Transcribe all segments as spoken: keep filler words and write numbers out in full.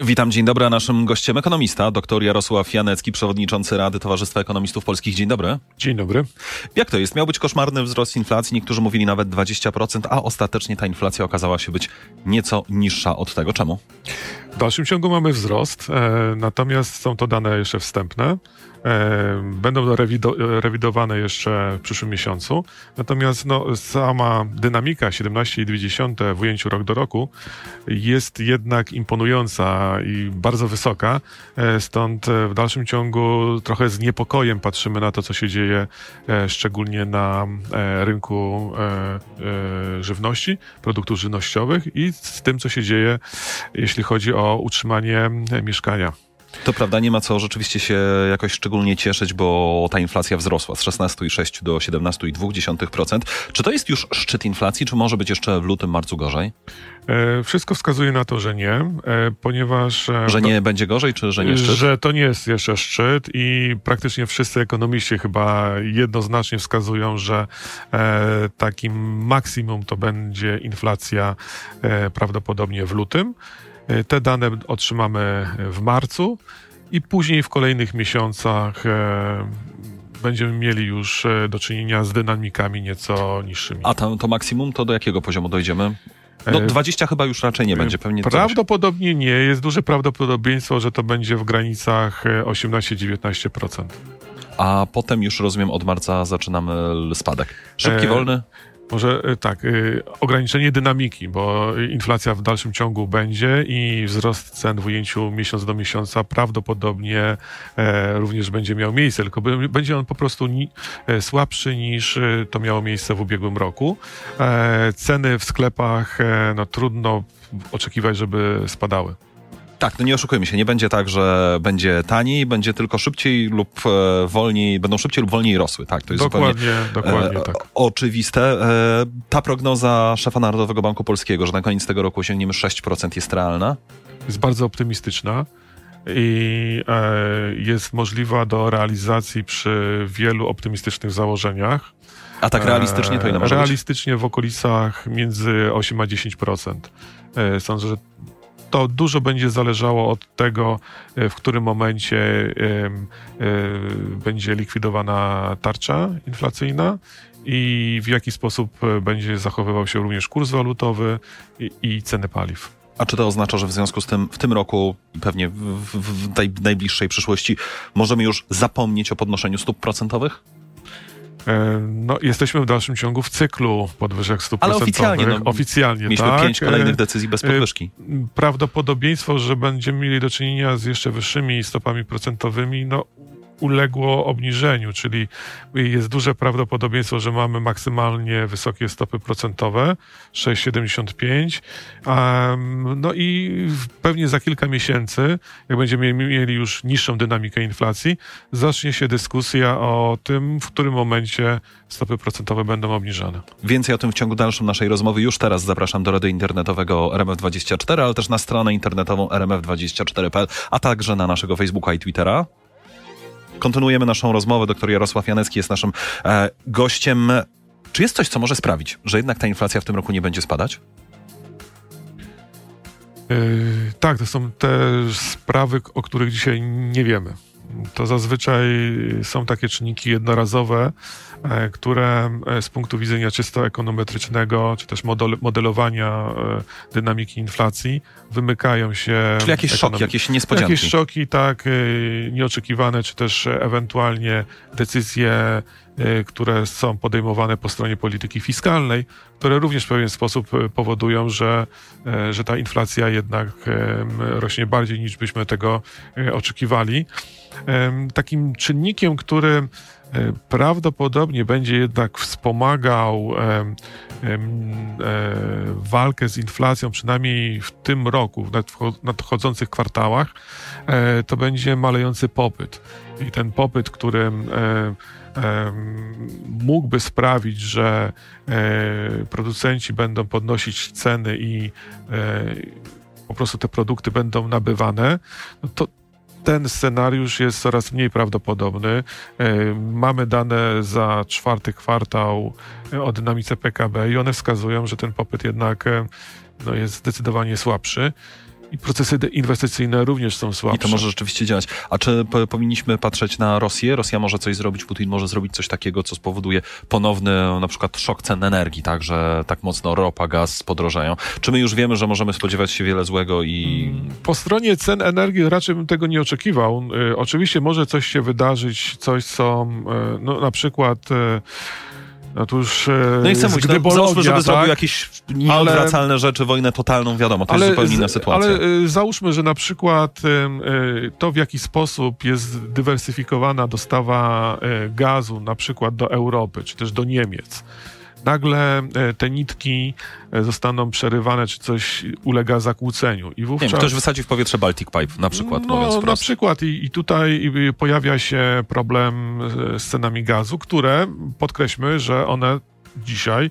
Witam, dzień dobry, a naszym gościem ekonomista, dr Jarosław Janecki, przewodniczący Rady Towarzystwa Ekonomistów Polskich. Dzień dobry. Dzień dobry. Jak to jest? Miał być koszmarny wzrost inflacji, niektórzy mówili nawet dwadzieścia procent, a ostatecznie ta inflacja okazała się być nieco niższa od tego. Czemu? W dalszym ciągu mamy wzrost, e, natomiast są to dane jeszcze wstępne. E, będą rewido- rewidowane jeszcze w przyszłym miesiącu. Natomiast no, sama dynamika siedemnaście przecinek dwa w ujęciu rok do roku jest jednak imponująca i bardzo wysoka. E, stąd w dalszym ciągu trochę z niepokojem patrzymy na to, co się dzieje e, szczególnie na e, rynku e, e, żywności, produktów żywnościowych i z tym, co się dzieje, jeśli chodzi o o utrzymanie mieszkania. To prawda, nie ma co rzeczywiście się jakoś szczególnie cieszyć, bo ta inflacja wzrosła z szesnaście przecinek sześć do siedemnaście przecinek dwa procent. Czy to jest już szczyt inflacji, czy może być jeszcze w lutym, marcu gorzej? E, wszystko wskazuje na to, że nie, e, ponieważ... E, że nie to, będzie gorzej, czy że nie szczyt? Że to nie jest jeszcze szczyt i praktycznie wszyscy ekonomiści chyba jednoznacznie wskazują, że e, takim maksimum to będzie inflacja e, prawdopodobnie w lutym. Te dane otrzymamy w marcu i później w kolejnych miesiącach e, będziemy mieli już do czynienia z dynamikami nieco niższymi. A to, to maksimum to do jakiego poziomu dojdziemy? No dwadzieścia chyba już raczej nie będzie. Pewnie prawdopodobnie nie. Jest duże prawdopodobieństwo, że to będzie w granicach osiemnaście do dziewiętnastu procent. A potem już, rozumiem, od marca zaczynamy spadek. Szybki, e... wolny? Może tak, y, ograniczenie dynamiki, bo inflacja w dalszym ciągu będzie i wzrost cen w ujęciu miesiąc do miesiąca prawdopodobnie e, również będzie miał miejsce, tylko by, będzie on po prostu ni, e, słabszy niż e, to miało miejsce w ubiegłym roku. E, ceny w sklepach, e, no trudno oczekiwać, żeby spadały. Tak, no nie oszukujmy się, nie będzie tak, że będzie taniej, będzie tylko szybciej lub e, wolniej, będą szybciej lub wolniej rosły. Tak, to jest dokładnie, zupełnie dokładnie, e, tak. oczywiste. E, ta prognoza szefa Narodowego Banku Polskiego, że na koniec tego roku osiągniemy sześć procent, jest realna? Jest bardzo optymistyczna i e, jest możliwa do realizacji przy wielu optymistycznych założeniach. A tak realistycznie to ile może Realistycznie być? W okolicach między osiem a dziesięć procent. E, sądzę, że to dużo będzie zależało od tego, w którym momencie y, y, będzie likwidowana tarcza inflacyjna i w jaki sposób będzie zachowywał się również kurs walutowy i, i ceny paliw. A czy to oznacza, że w związku z tym w tym roku, pewnie w, w, w naj, najbliższej przyszłości, możemy już zapomnieć o podnoszeniu stóp procentowych? No, jesteśmy w dalszym ciągu w cyklu podwyżek stóp procentowych. Ale oficjalnie, no, oficjalnie mieliśmy tak. pięć kolejnych decyzji bez podwyżki. Prawdopodobieństwo, że będziemy mieli do czynienia z jeszcze wyższymi stopami procentowymi, no, uległo obniżeniu, czyli jest duże prawdopodobieństwo, że mamy maksymalnie wysokie stopy procentowe, sześć przecinek siedemdziesiąt pięć. Um, no i pewnie za kilka miesięcy, jak będziemy mieli już niższą dynamikę inflacji, zacznie się dyskusja o tym, w którym momencie stopy procentowe będą obniżane. Więcej o tym w ciągu dalszym naszej rozmowy. Już teraz zapraszam do radia internetowego R M F dwadzieścia cztery, ale też na stronę internetową r m f dwadzieścia cztery kropka p l, a także na naszego Facebooka i Twittera. Kontynuujemy naszą rozmowę. Doktor Jarosław Janecki jest naszym e, gościem. Czy jest coś, co może sprawić, że jednak ta inflacja w tym roku nie będzie spadać? Yy, tak, to są te sprawy, o których dzisiaj nie wiemy. To zazwyczaj są takie czynniki jednorazowe, które z punktu widzenia czysto ekonometrycznego, czy też modelowania dynamiki inflacji wymykają się... Czyli jakieś ekonomii. Szoki, jakieś niespodzianki. Jakieś szoki, tak, nieoczekiwane, czy też ewentualnie decyzje, które są podejmowane po stronie polityki fiskalnej, które również w pewien sposób powodują, że, że ta inflacja jednak rośnie bardziej, niż byśmy tego oczekiwali. Takim czynnikiem, który prawdopodobnie będzie jednak wspomagał walkę z inflacją, przynajmniej w tym roku, w nadchodzących kwartałach, to będzie malejący popyt. I ten popyt, który mógłby sprawić, że producenci będą podnosić ceny i po prostu te produkty będą nabywane, no to ten scenariusz jest coraz mniej prawdopodobny. Mamy dane za czwarty kwartał o dynamice P K B i one wskazują, że ten popyt jednak no, jest zdecydowanie słabszy. i procesy inwestycyjne również są słabsze. I to może rzeczywiście działać. A czy po, powinniśmy patrzeć na Rosję? Rosja może coś zrobić, Putin może zrobić coś takiego, co spowoduje ponowny na przykład szok cen energii, tak, że tak mocno ropa, gaz podrożeją. Czy my już wiemy, że możemy spodziewać się wiele złego i... Po stronie cen energii raczej bym tego nie oczekiwał. Y, oczywiście może coś się wydarzyć, coś co y, no, na przykład... Y, No to już, no i chcę mówić, no, załóżmy, żeby tak? zrobił jakieś nieodwracalne ale, rzeczy, wojnę totalną, wiadomo, to ale, jest zupełnie inna sytuacja. Ale załóżmy, że na przykład to, w jaki sposób jest dywersyfikowana dostawa gazu na przykład do Europy, czy też do Niemiec. Nagle te nitki zostaną przerywane, czy coś ulega zakłóceniu. I wówczas... Nie wiem, ktoś wysadzi w powietrze Baltic Pipe, na przykład, no, mówiąc wprost. Na przykład i, i tutaj pojawia się problem z cenami gazu, które, podkreślmy, że one dzisiaj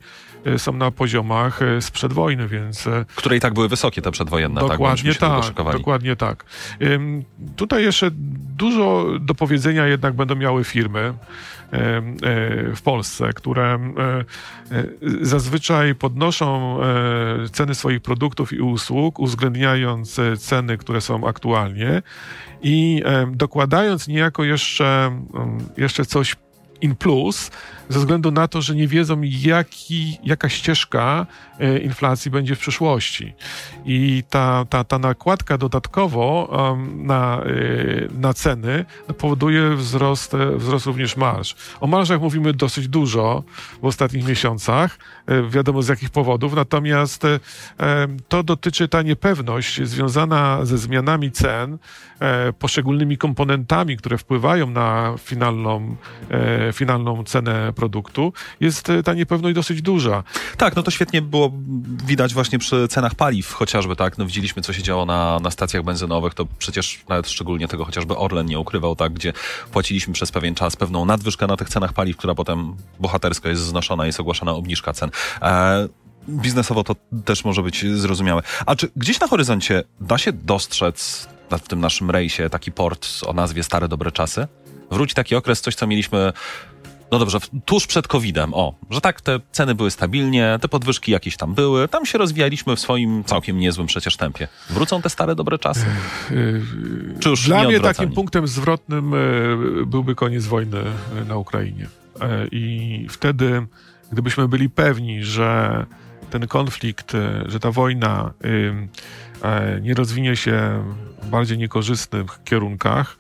są na poziomach sprzed wojny, więc... Które i tak były wysokie, te przedwojenne, dokładnie tak? Się tak dokładnie tak. Um, tutaj jeszcze dużo do powiedzenia jednak będą miały firmy w Polsce, które zazwyczaj podnoszą ceny swoich produktów i usług, uwzględniając ceny, które są aktualnie i dokładając niejako jeszcze, jeszcze coś in plus, ze względu na to, że nie wiedzą, jaki, jaka ścieżka inflacji będzie w przyszłości. I ta, ta, ta nakładka dodatkowo na, na ceny powoduje wzrost, wzrost również marż. O marżach mówimy dosyć dużo w ostatnich miesiącach, wiadomo z jakich powodów, natomiast to dotyczy ta niepewność związana ze zmianami cen, poszczególnymi komponentami, które wpływają na finalną, finalną cenę produktu, jest ta niepewność dosyć duża. Tak, no to świetnie było widać właśnie przy cenach paliw chociażby, tak, no widzieliśmy, co się działo na, na stacjach benzynowych, to przecież nawet szczególnie tego chociażby Orlen nie ukrywał, tak, gdzie płaciliśmy przez pewien czas pewną nadwyżkę na tych cenach paliw, która potem bohatersko jest znoszona i jest ogłaszana obniżka cen. E- Biznesowo to też może być zrozumiałe. A czy gdzieś na horyzoncie da się dostrzec w tym naszym rejsie taki port o nazwie Stare Dobre Czasy? Wróci taki okres, coś co mieliśmy, no dobrze, tuż przed kowidem, o, że tak te ceny były stabilnie, te podwyżki jakieś tam były, tam się rozwijaliśmy w swoim całkiem niezłym przecież tempie. Wrócą te Stare Dobre Czasy? Czy już Dla mnie takim punktem zwrotnym byłby koniec wojny na Ukrainie. I wtedy, gdybyśmy byli pewni, że ten konflikt, że ta wojna nie rozwinie się w bardziej niekorzystnych kierunkach,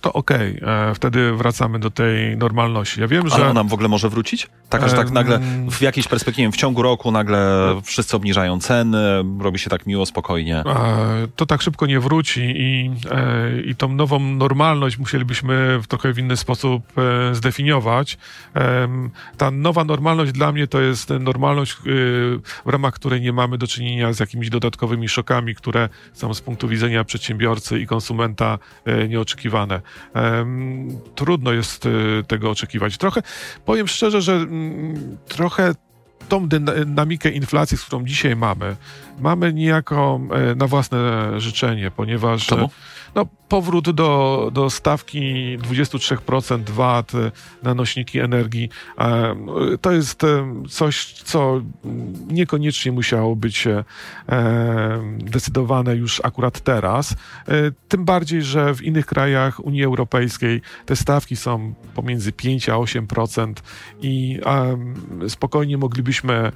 to okej, okay. Wtedy wracamy do tej normalności. Ja wiem, że... Ale ona nam w ogóle może wrócić? Tak, aż tak nagle w jakiejś perspektywie, w ciągu roku nagle wszyscy obniżają ceny, robi się tak miło, spokojnie. To tak szybko nie wróci i, i tą nową normalność musielibyśmy w trochę w inny sposób zdefiniować. Ta nowa normalność dla mnie to jest normalność, w ramach której nie mamy do czynienia z jakimiś dodatkowymi szokami, które są z punktu widzenia przedsiębiorcy i konsumenta nieoczekiwane. Trudno jest tego oczekiwać. Trochę, powiem szczerze, że trochę tą dynamikę inflacji, z którą dzisiaj mamy, mamy niejako na własne życzenie, ponieważ no, powrót do, do stawki dwadzieścia trzy procent V A T na nośniki energii to jest coś, co niekoniecznie musiało być decydowane już akurat teraz. Tym bardziej, że w innych krajach Unii Europejskiej te stawki są pomiędzy pięć a osiem procent i spokojnie moglibyśmy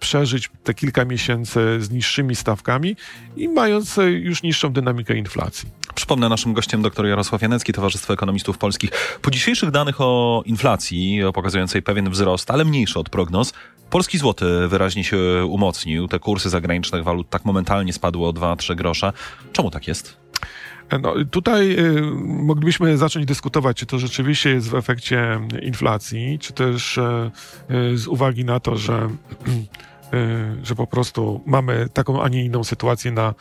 przeżyć te kilka miesięcy z niższymi stawkami i mając już niższą dynamikę inflacji. Przypomnę, naszym gościem dr Jarosław Janecki, Towarzystwo Ekonomistów Polskich. Po dzisiejszych danych o inflacji, pokazującej pewien wzrost, ale mniejszy od prognoz, polski złoty wyraźnie się umocnił. Te kursy zagranicznych walut tak momentalnie spadły o dwa do trzech grosza. Czemu tak jest? No, tutaj y, moglibyśmy zacząć dyskutować, czy to rzeczywiście jest w efekcie inflacji, czy też y, y, z uwagi na to, że... Y, że po prostu mamy taką, a nie inną sytuację na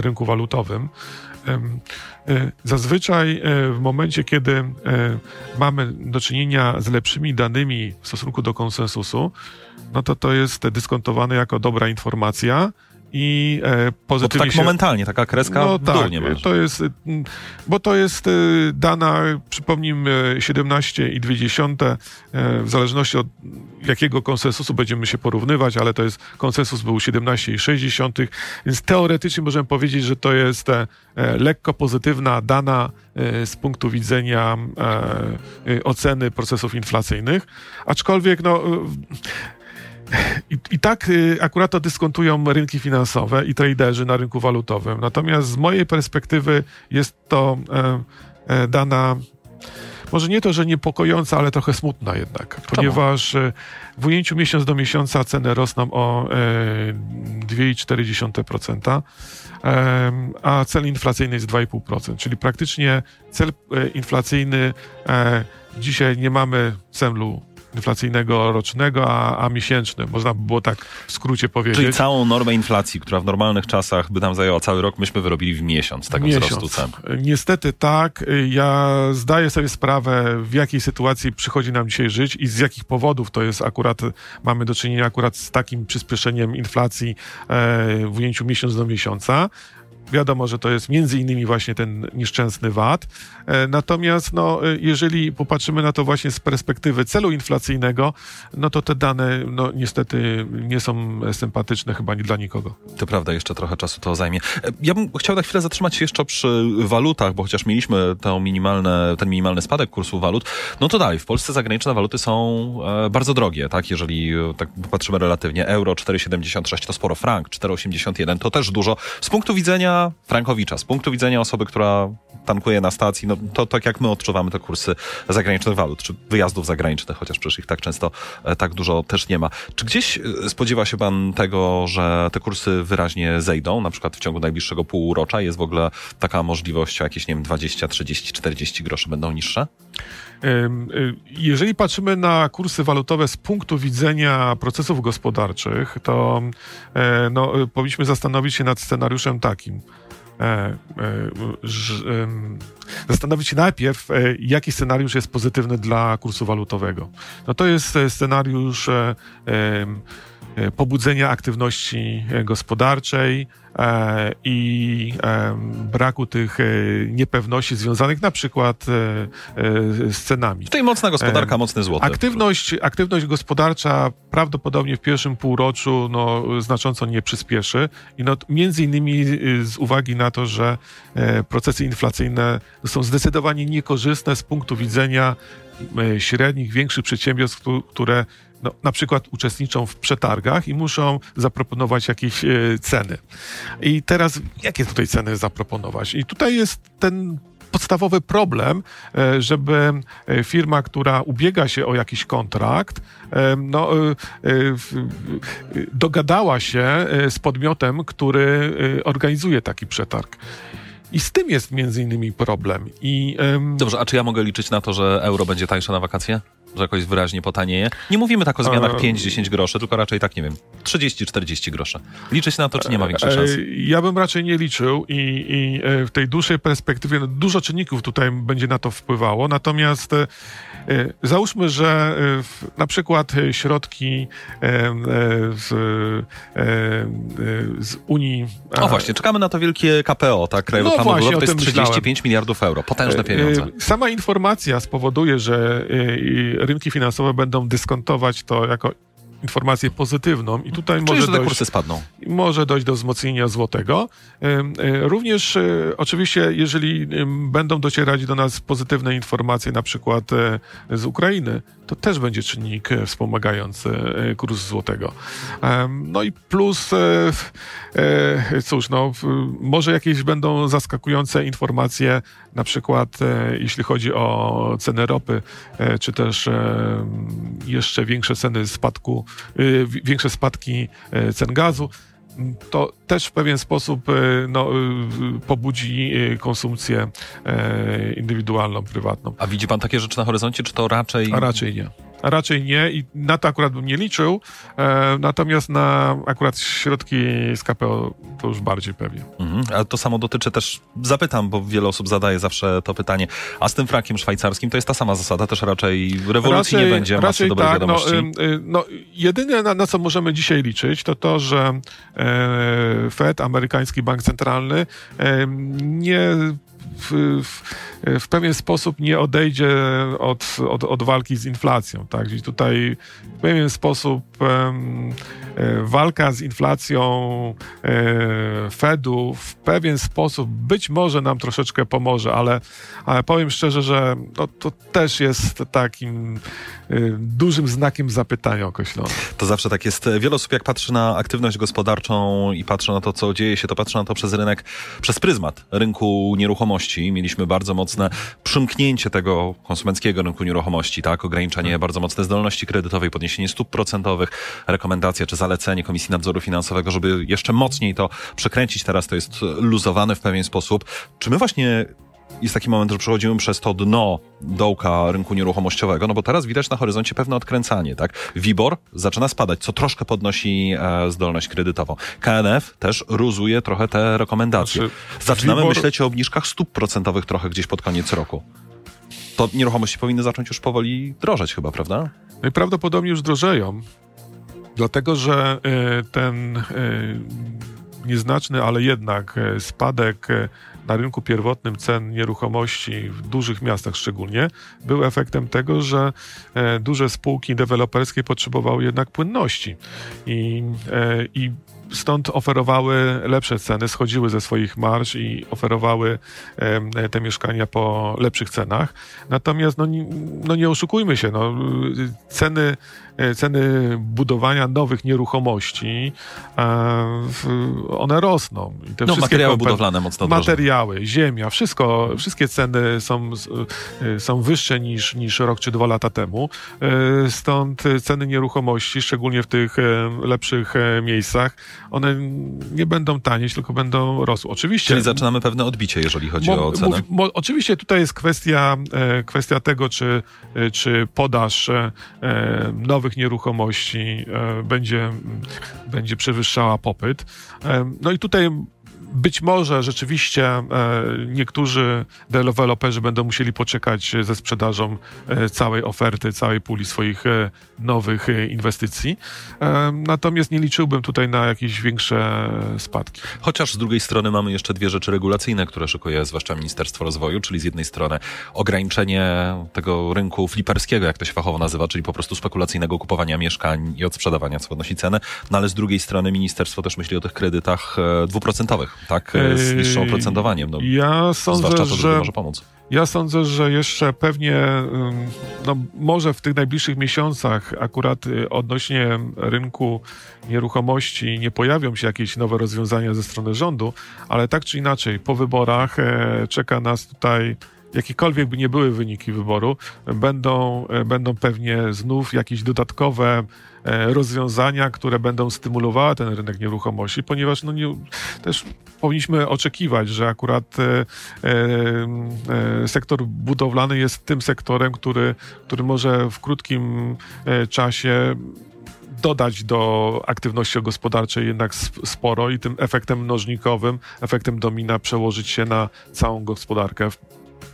rynku walutowym. Zazwyczaj w momencie, kiedy mamy do czynienia z lepszymi danymi w stosunku do konsensusu, no to to jest dyskontowane jako dobra informacja i e, pozytywnie tak się... momentalnie, taka kreska no, tak, to jest, bo to jest dana, przypomnijmy, siedemnaście i dwa dziesiąte, w zależności od jakiego konsensusu będziemy się porównywać, ale to jest, konsensus był siedemnaście i sześć dziesiątych, więc teoretycznie możemy powiedzieć, że to jest lekko pozytywna dana z punktu widzenia oceny procesów inflacyjnych, aczkolwiek no... I, I tak y, akurat to dyskontują rynki finansowe i traderzy na rynku walutowym. Natomiast z mojej perspektywy jest to e, e, dana, może nie to, że niepokojąca, ale trochę smutna jednak. Czemu? Ponieważ e, w ujęciu miesiąc do miesiąca ceny rosną o e, dwa przecinek cztery procent, e, a cel inflacyjny jest dwa przecinek pięć procent. Czyli praktycznie cel e, inflacyjny, e, dzisiaj nie mamy celu inflacyjnego rocznego, a, a miesięczny. Można by było tak w skrócie powiedzieć. Czyli całą normę inflacji, która w normalnych czasach by nam zajęła cały rok, myśmy wyrobili w miesiąc tego miesiąc. wzrostu cen. Niestety tak. Ja zdaję sobie sprawę, w jakiej sytuacji przychodzi nam dzisiaj żyć i z jakich powodów to jest akurat, mamy do czynienia akurat z takim przyspieszeniem inflacji w ujęciu miesiąc do miesiąca. Wiadomo, że to jest między innymi właśnie ten nieszczęsny V A T. Natomiast no, jeżeli popatrzymy na to właśnie z perspektywy celu inflacyjnego, no to te dane no, niestety nie są sympatyczne chyba nie dla nikogo. To prawda, jeszcze trochę czasu to zajmie. Ja bym chciał na chwilę zatrzymać się jeszcze przy walutach, bo chociaż mieliśmy to minimalne, ten minimalny spadek kursu walut, no to dalej, w Polsce zagraniczne waluty są bardzo drogie, tak? Jeżeli tak popatrzymy relatywnie, euro cztery siedemdziesiąt sześć to sporo, frank cztery osiemdziesiąt jeden to też dużo. Z punktu widzenia frankowicza, z punktu widzenia osoby, która tankuje na stacji, no to tak jak my odczuwamy te kursy zagranicznych walut, czy wyjazdów zagranicznych, chociaż przecież ich tak często, tak dużo też nie ma. Czy gdzieś spodziewa się pan tego, że te kursy wyraźnie zejdą, na przykład w ciągu najbliższego półrocza? Jest w ogóle taka możliwość, jakieś, nie wiem, dwadzieścia, trzydzieści, czterdzieści groszy będą niższe? Jeżeli patrzymy na kursy walutowe z punktu widzenia procesów gospodarczych, to no, powinniśmy zastanowić się nad scenariuszem takim. E, e, ż, e, zastanowić się najpierw, e, jaki scenariusz jest pozytywny dla kursu walutowego. No to jest scenariusz e, e, pobudzenia aktywności gospodarczej e, i e, braku tych e, niepewności związanych na przykład e, e, z cenami. Tutaj mocna gospodarka, e, mocny złoty. Aktywność, aktywność gospodarcza prawdopodobnie w pierwszym półroczu no, znacząco nie przyspieszy i no, między innymi z uwagi na to, że e, procesy inflacyjne są zdecydowanie niekorzystne z punktu widzenia e, średnich, większych przedsiębiorstw, tu, które no, na przykład uczestniczą w przetargach i muszą zaproponować jakieś e, ceny. I teraz jakie tutaj ceny zaproponować? I tutaj jest ten podstawowy problem, żeby firma, która ubiega się o jakiś kontrakt, no, dogadała się z podmiotem, który organizuje taki przetarg. I z tym jest między innymi problem. I, um... Dobrze, a czy ja mogę liczyć na to, że euro będzie tańsze na wakacje? Że jakoś wyraźnie potanieje? Nie mówimy tak o zmianach pięć do dziesięciu groszy, tylko raczej tak, nie wiem, trzydzieści czterdzieści groszy. Liczyć na to, czy nie ma większych szans? Ja bym raczej nie liczył i, i w tej dłuższej perspektywie no, dużo czynników tutaj będzie na to wpływało. Natomiast e, załóżmy, że e, na przykład środki e, e, z, e, z Unii... O właśnie, czekamy na to wielkie K P O, tak? Krajowy Plan Odbudowy, no to jest trzydzieści pięć miliardów euro. Potężne pieniądze. E, sama informacja spowoduje, że e, rynki finansowe będą dyskontować to jako informację pozytywną i tutaj może, że te kursy spadną. Może dojść do wzmocnienia złotego. Również oczywiście, jeżeli będą docierać do nas pozytywne informacje na przykład z Ukrainy, to też będzie czynnik wspomagający kurs złotego. No i plus, cóż, no, może jakieś będą zaskakujące informacje, na przykład jeśli chodzi o ceny ropy, czy też jeszcze większe ceny spadku, większe spadki cen gazu, to też w pewien sposób no, pobudzi konsumpcję indywidualną, prywatną. A widzi pan takie rzeczy na horyzoncie, czy to raczej... A raczej nie. raczej nie i na to akurat bym nie liczył, e, natomiast na akurat środki z K P O to już bardziej pewnie. Mhm. A to samo dotyczy też, zapytam, bo wiele osób zadaje zawsze to pytanie, a z tym frankiem szwajcarskim to jest ta sama zasada, też raczej rewolucji raczej, nie będzie, masy dobrej tak, wiadomości. No, y, no, jedyne na, na co możemy dzisiaj liczyć to to, że y, Fed, amerykański bank centralny y, nie W, w, w pewien sposób nie odejdzie od, od, od walki z inflacją. Tak? Czyli tutaj w pewien sposób em, e, walka z inflacją e, Fedu w pewien sposób być może nam troszeczkę pomoże, ale, ale powiem szczerze, że no, to też jest takim e, dużym znakiem zapytania określonym. To zawsze tak jest. Wiele osób jak patrzy na aktywność gospodarczą i patrzy na to, co dzieje się, to patrzy na to przez rynek, przez pryzmat rynku nieruchomości. Mieliśmy bardzo mocne przymknięcie tego konsumenckiego rynku nieruchomości, tak? Ograniczenie bardzo mocne zdolności kredytowej, podniesienie stóp procentowych, rekomendacja czy zalecenie Komisji Nadzoru Finansowego, żeby jeszcze mocniej to przekręcić. Teraz to jest luzowane w pewien sposób. Czy my właśnie... Jest taki moment, że przechodzimy przez to dno dołka rynku nieruchomościowego, no bo teraz widać na horyzoncie pewne odkręcanie, tak? WIBOR zaczyna spadać, co troszkę podnosi e, zdolność kredytową. K N F też rózuje trochę te rekomendacje. Zaczynamy WIBOR... myśleć o obniżkach stóp procentowych trochę gdzieś pod koniec roku. To nieruchomości powinny zacząć już powoli drożeć chyba, prawda? No i prawdopodobnie już drożeją, dlatego że y, ten y, nieznaczny, ale jednak y, spadek y, na rynku pierwotnym cen nieruchomości w dużych miastach szczególnie był efektem tego, że e, duże spółki deweloperskie potrzebowały jednak płynności i, e, i stąd oferowały lepsze ceny, schodziły ze swoich marż i oferowały e, te mieszkania po lepszych cenach. Natomiast no, no nie oszukujmy się, no, ceny, e, ceny budowania nowych nieruchomości e, w, one rosną. I te no, materiały budowlane mocno drożą. Materiały, ziemia, wszystko, wszystkie ceny są, są wyższe niż, niż rok czy dwa lata temu. E, stąd ceny nieruchomości, szczególnie w tych e, lepszych e, miejscach, one nie będą tanieć, tylko będą rosły. Oczywiście. Czyli zaczynamy pewne odbicie, jeżeli chodzi mo, o cenę. Mo, mo, oczywiście tutaj jest kwestia, e, kwestia tego, czy, e, czy podaż e, nowych nieruchomości e, będzie, będzie przewyższała popyt. E, no i tutaj być może rzeczywiście e, niektórzy deweloperzy będą musieli poczekać ze sprzedażą e, całej oferty, całej puli swoich e, nowych e, inwestycji. E, natomiast nie liczyłbym tutaj na jakieś większe spadki. Chociaż z drugiej strony mamy jeszcze dwie rzeczy regulacyjne, które szykuje zwłaszcza Ministerstwo Rozwoju, czyli z jednej strony ograniczenie tego rynku fliperskiego, jak to się fachowo nazywa, czyli po prostu spekulacyjnego kupowania mieszkań i odsprzedawania, co podnosi cenę, no ale z drugiej strony ministerstwo też myśli o tych kredytach e, dwuprocentowych. Tak, z niższym oprocentowaniem. No, ja sądzę, zwłaszcza to, że może pomóc. Ja sądzę, że jeszcze pewnie, no może w tych najbliższych miesiącach akurat odnośnie rynku nieruchomości nie pojawią się jakieś nowe rozwiązania ze strony rządu, ale tak czy inaczej po wyborach czeka nas tutaj, jakiekolwiek by nie były wyniki wyboru, będą, będą pewnie znów jakieś dodatkowe rozwiązania, które będą stymulowały ten rynek nieruchomości, ponieważ no nie, też powinniśmy oczekiwać, że akurat e, e, sektor budowlany jest tym sektorem, który, który może w krótkim czasie dodać do aktywności gospodarczej jednak sporo i tym efektem mnożnikowym, efektem domina przełożyć się na całą gospodarkę w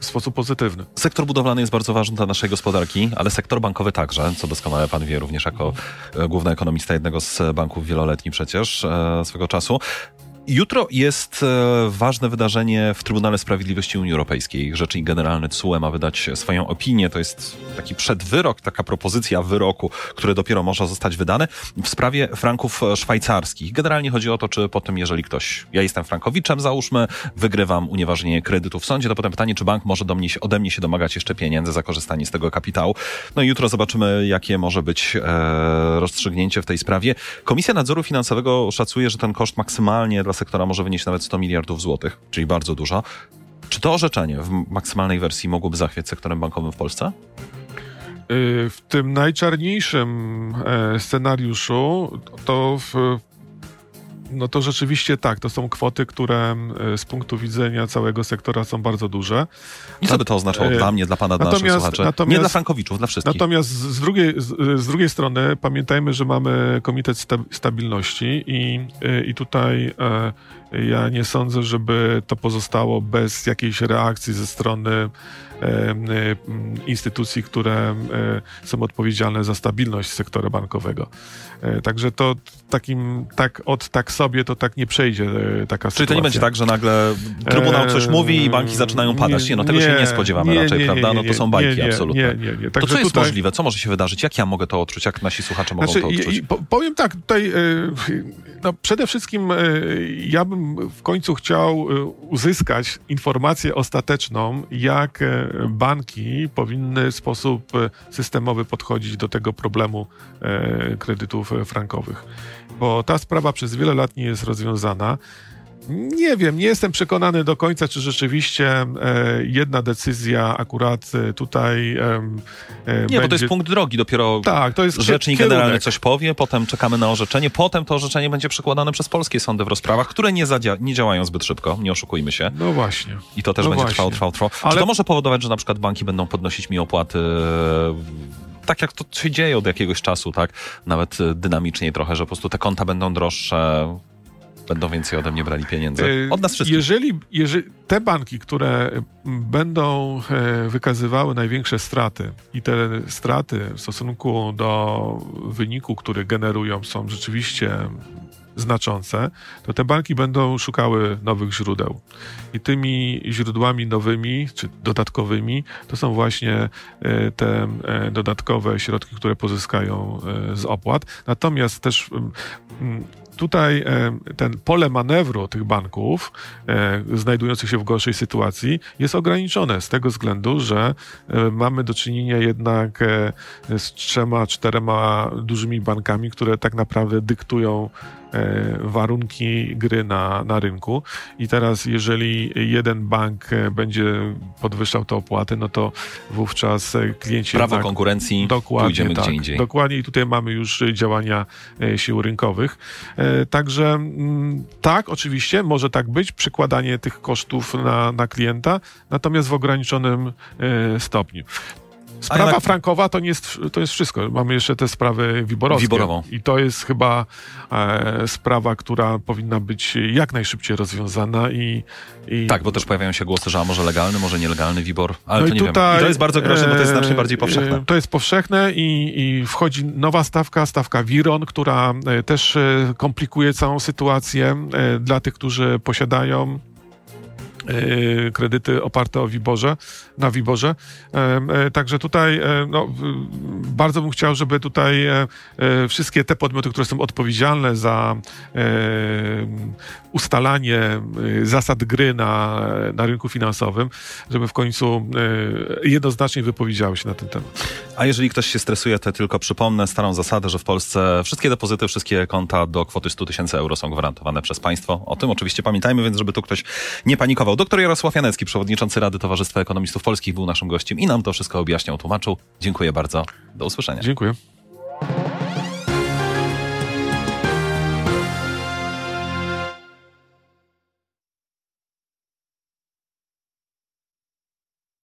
sposób pozytywny. Sektor budowlany jest bardzo ważny dla naszej gospodarki, ale sektor bankowy także, co doskonale pan wie również jako główny ekonomista jednego z banków wieloletni przecież e, swego czasu. Jutro jest e, ważne wydarzenie w Trybunale Sprawiedliwości Unii Europejskiej. Rzecznik Generalny T S U E ma wydać swoją opinię. To jest taki przedwyrok, taka propozycja wyroku, który dopiero może zostać wydany w sprawie franków szwajcarskich. Generalnie chodzi o to, czy po tym, jeżeli ktoś, ja jestem frankowiczem, załóżmy, wygrywam unieważnienie kredytu w sądzie, to potem pytanie, czy bank może do mnie, ode mnie się domagać jeszcze pieniędzy za korzystanie z tego kapitału. No i jutro zobaczymy, jakie może być e, rozstrzygnięcie w tej sprawie. Komisja Nadzoru Finansowego szacuje, że ten koszt maksymalnie dla sektora może wynieść nawet sto miliardów złotych, czyli bardzo dużo. Czy to orzeczenie w maksymalnej wersji mogłoby zachwiać sektorem bankowym w Polsce? W tym najczarniejszym scenariuszu to w no to rzeczywiście tak, to są kwoty, które z punktu widzenia całego sektora są bardzo duże. I co by to oznaczało dla mnie, dla pana, dla naszych słuchaczy? Nie dla frankowiczów, dla wszystkich. Natomiast z drugiej, z, z drugiej strony pamiętajmy, że mamy Komitet Stabilności i, i tutaj e, ja nie sądzę, żeby to pozostało bez jakiejś reakcji ze strony e, instytucji, które e, są odpowiedzialne za stabilność sektora bankowego. E, także to takim, tak od tak sobie to tak nie przejdzie e, taka Czyli sytuacja. Czyli to nie będzie tak, że nagle Trybunał coś mówi i banki zaczynają padać. Nie, no tego nie, się nie spodziewamy nie, raczej, nie, prawda? No to są bańki, nie, nie, absolutnie. Nie, nie, nie. To co jest tutaj możliwe? Co może się wydarzyć? Jak ja mogę to odczuć? Jak nasi słuchacze mogą znaczy, to odczuć? I, i, powiem tak, tutaj no, przede wszystkim ja bym w końcu chciał uzyskać informację ostateczną, jak banki powinny w sposób systemowy podchodzić do tego problemu kredytów frankowych. Bo ta sprawa przez wiele lat nie jest rozwiązana. Nie wiem, nie jestem przekonany do końca, czy rzeczywiście e, jedna decyzja akurat tutaj e, e, Nie, bo to jest punkt drogi dopiero. Tak, to jest Rzecznik kierunek. Generalny coś powie, potem czekamy na orzeczenie, potem to orzeczenie będzie przekładane przez polskie sądy w rozprawach, które nie, zadzia- nie działają zbyt szybko, nie oszukujmy się. No właśnie. I to też no będzie właśnie. trwało, trwało, trwało. Ale... Czy to może powodować, że na przykład banki będą podnosić mi opłaty... Tak jak to się dzieje od jakiegoś czasu, tak? Nawet dynamicznie trochę, że po prostu te konta będą droższe, będą więcej ode mnie brali pieniędzy. Od nas wszystkich. Jeżeli, jeżeli te banki, które będą wykazywały największe straty i te straty w stosunku do wyniku, który generują, są rzeczywiście znaczące, to te banki będą szukały nowych źródeł. I tymi źródłami nowymi, czy dodatkowymi, to są właśnie te dodatkowe środki, które pozyskają z opłat. Natomiast też tutaj ten pole manewru tych banków znajdujących się w gorszej sytuacji jest ograniczone z tego względu, że mamy do czynienia jednak z trzema, czterema dużymi bankami, które tak naprawdę dyktują warunki gry na, na rynku i teraz jeżeli jeden bank będzie podwyższał te opłaty, no to wówczas klienci... Prawo jednak, konkurencji, dokładnie, pójdziemy tak, gdzie indziej. Dokładnie i tutaj mamy już działania sił rynkowych. Także tak, oczywiście, może tak być, przekładanie tych kosztów na, na klienta, natomiast w ograniczonym stopniu. Sprawa jednak... frankowa to nie jest, to jest wszystko. Mamy jeszcze te sprawy wiborowskie. Wiborową. I to jest chyba e, sprawa, która powinna być jak najszybciej rozwiązana. I, i... Tak, bo też pojawiają się głosy, że a może legalny, może nielegalny WIBOR, ale no to nie tutaj, wiem. I to jest bardzo groźne, bo to jest znacznie bardziej powszechne. E, to jest powszechne i, i wchodzi nowa stawka, stawka WIRON, która e, też e, komplikuje całą sytuację e, dla tych, którzy posiadają kredyty oparte o wiborze, na wiborze. Także tutaj no, bardzo bym chciał, żeby tutaj wszystkie te podmioty, które są odpowiedzialne za ustalanie zasad gry na, na rynku finansowym, żeby w końcu jednoznacznie wypowiedziały się na ten temat. A jeżeli ktoś się stresuje, to tylko przypomnę starą zasadę, że w Polsce wszystkie depozyty, wszystkie konta do kwoty sto tysięcy euro są gwarantowane przez państwo. O tym oczywiście pamiętajmy, więc żeby tu ktoś nie panikował. Doktor Jarosław Janecki, przewodniczący Rady Towarzystwa Ekonomistów Polskich, był naszym gościem i nam to wszystko objaśniał, tłumaczył. Dziękuję bardzo. Do usłyszenia. Dziękuję.